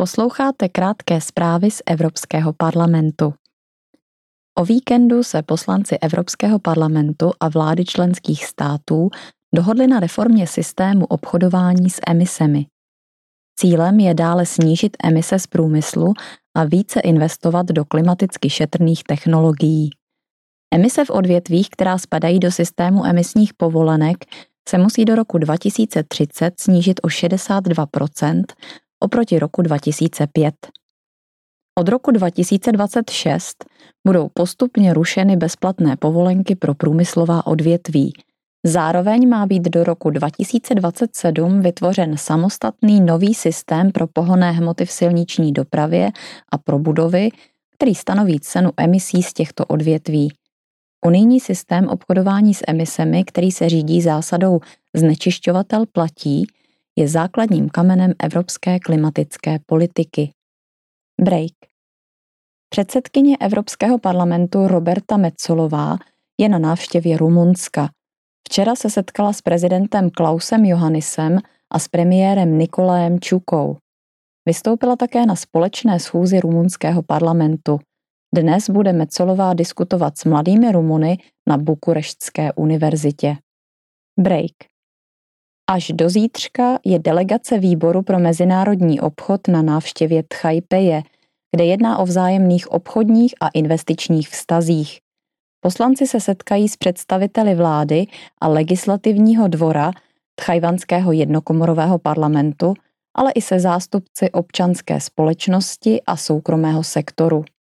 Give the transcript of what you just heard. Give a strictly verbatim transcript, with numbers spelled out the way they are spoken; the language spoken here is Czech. Posloucháte krátké zprávy z Evropského parlamentu. O víkendu se poslanci Evropského parlamentu a vlády členských států dohodli na reformě systému obchodování s emisemi. Cílem je dále snížit emise z průmyslu a více investovat do klimaticky šetrných technologií. Emise v odvětvích, která spadají do systému emisních povolenek, se musí do roku dva tisíce třicet snížit o šedesát dva procent oproti roku dva tisíce pět. Od roku dva tisíce dvacet šest budou postupně rušeny bezplatné povolenky pro průmyslová odvětví. Zároveň má být do roku dva tisíce dvacet sedm vytvořen samostatný nový systém pro pohonné hmoty v silniční dopravě a pro budovy, který stanoví cenu emisí z těchto odvětví. Unijní systém obchodování s emisemi, který se řídí zásadou znečišťovatel platí, je základním kamenem evropské klimatické politiky. Break. Předsedkyně Evropského parlamentu Roberta Metzolová je na návštěvě Rumunska. Včera se setkala s prezidentem Klausem Johannisem a s premiérem Nikolajem Čukou. Vystoupila také na společné schůzi rumunského parlamentu. Dnes bude Metzolová diskutovat s mladými Rumuny na Bukureštské univerzitě. Break. Až do zítřka je delegace Výboru pro mezinárodní obchod na návštěvě Tchajpeje, kde jedná o vzájemných obchodních a investičních vztazích. Poslanci se setkají s představiteli vlády a legislativního dvora tchajvanského jednokomorového parlamentu, ale i se zástupci občanské společnosti a soukromého sektoru.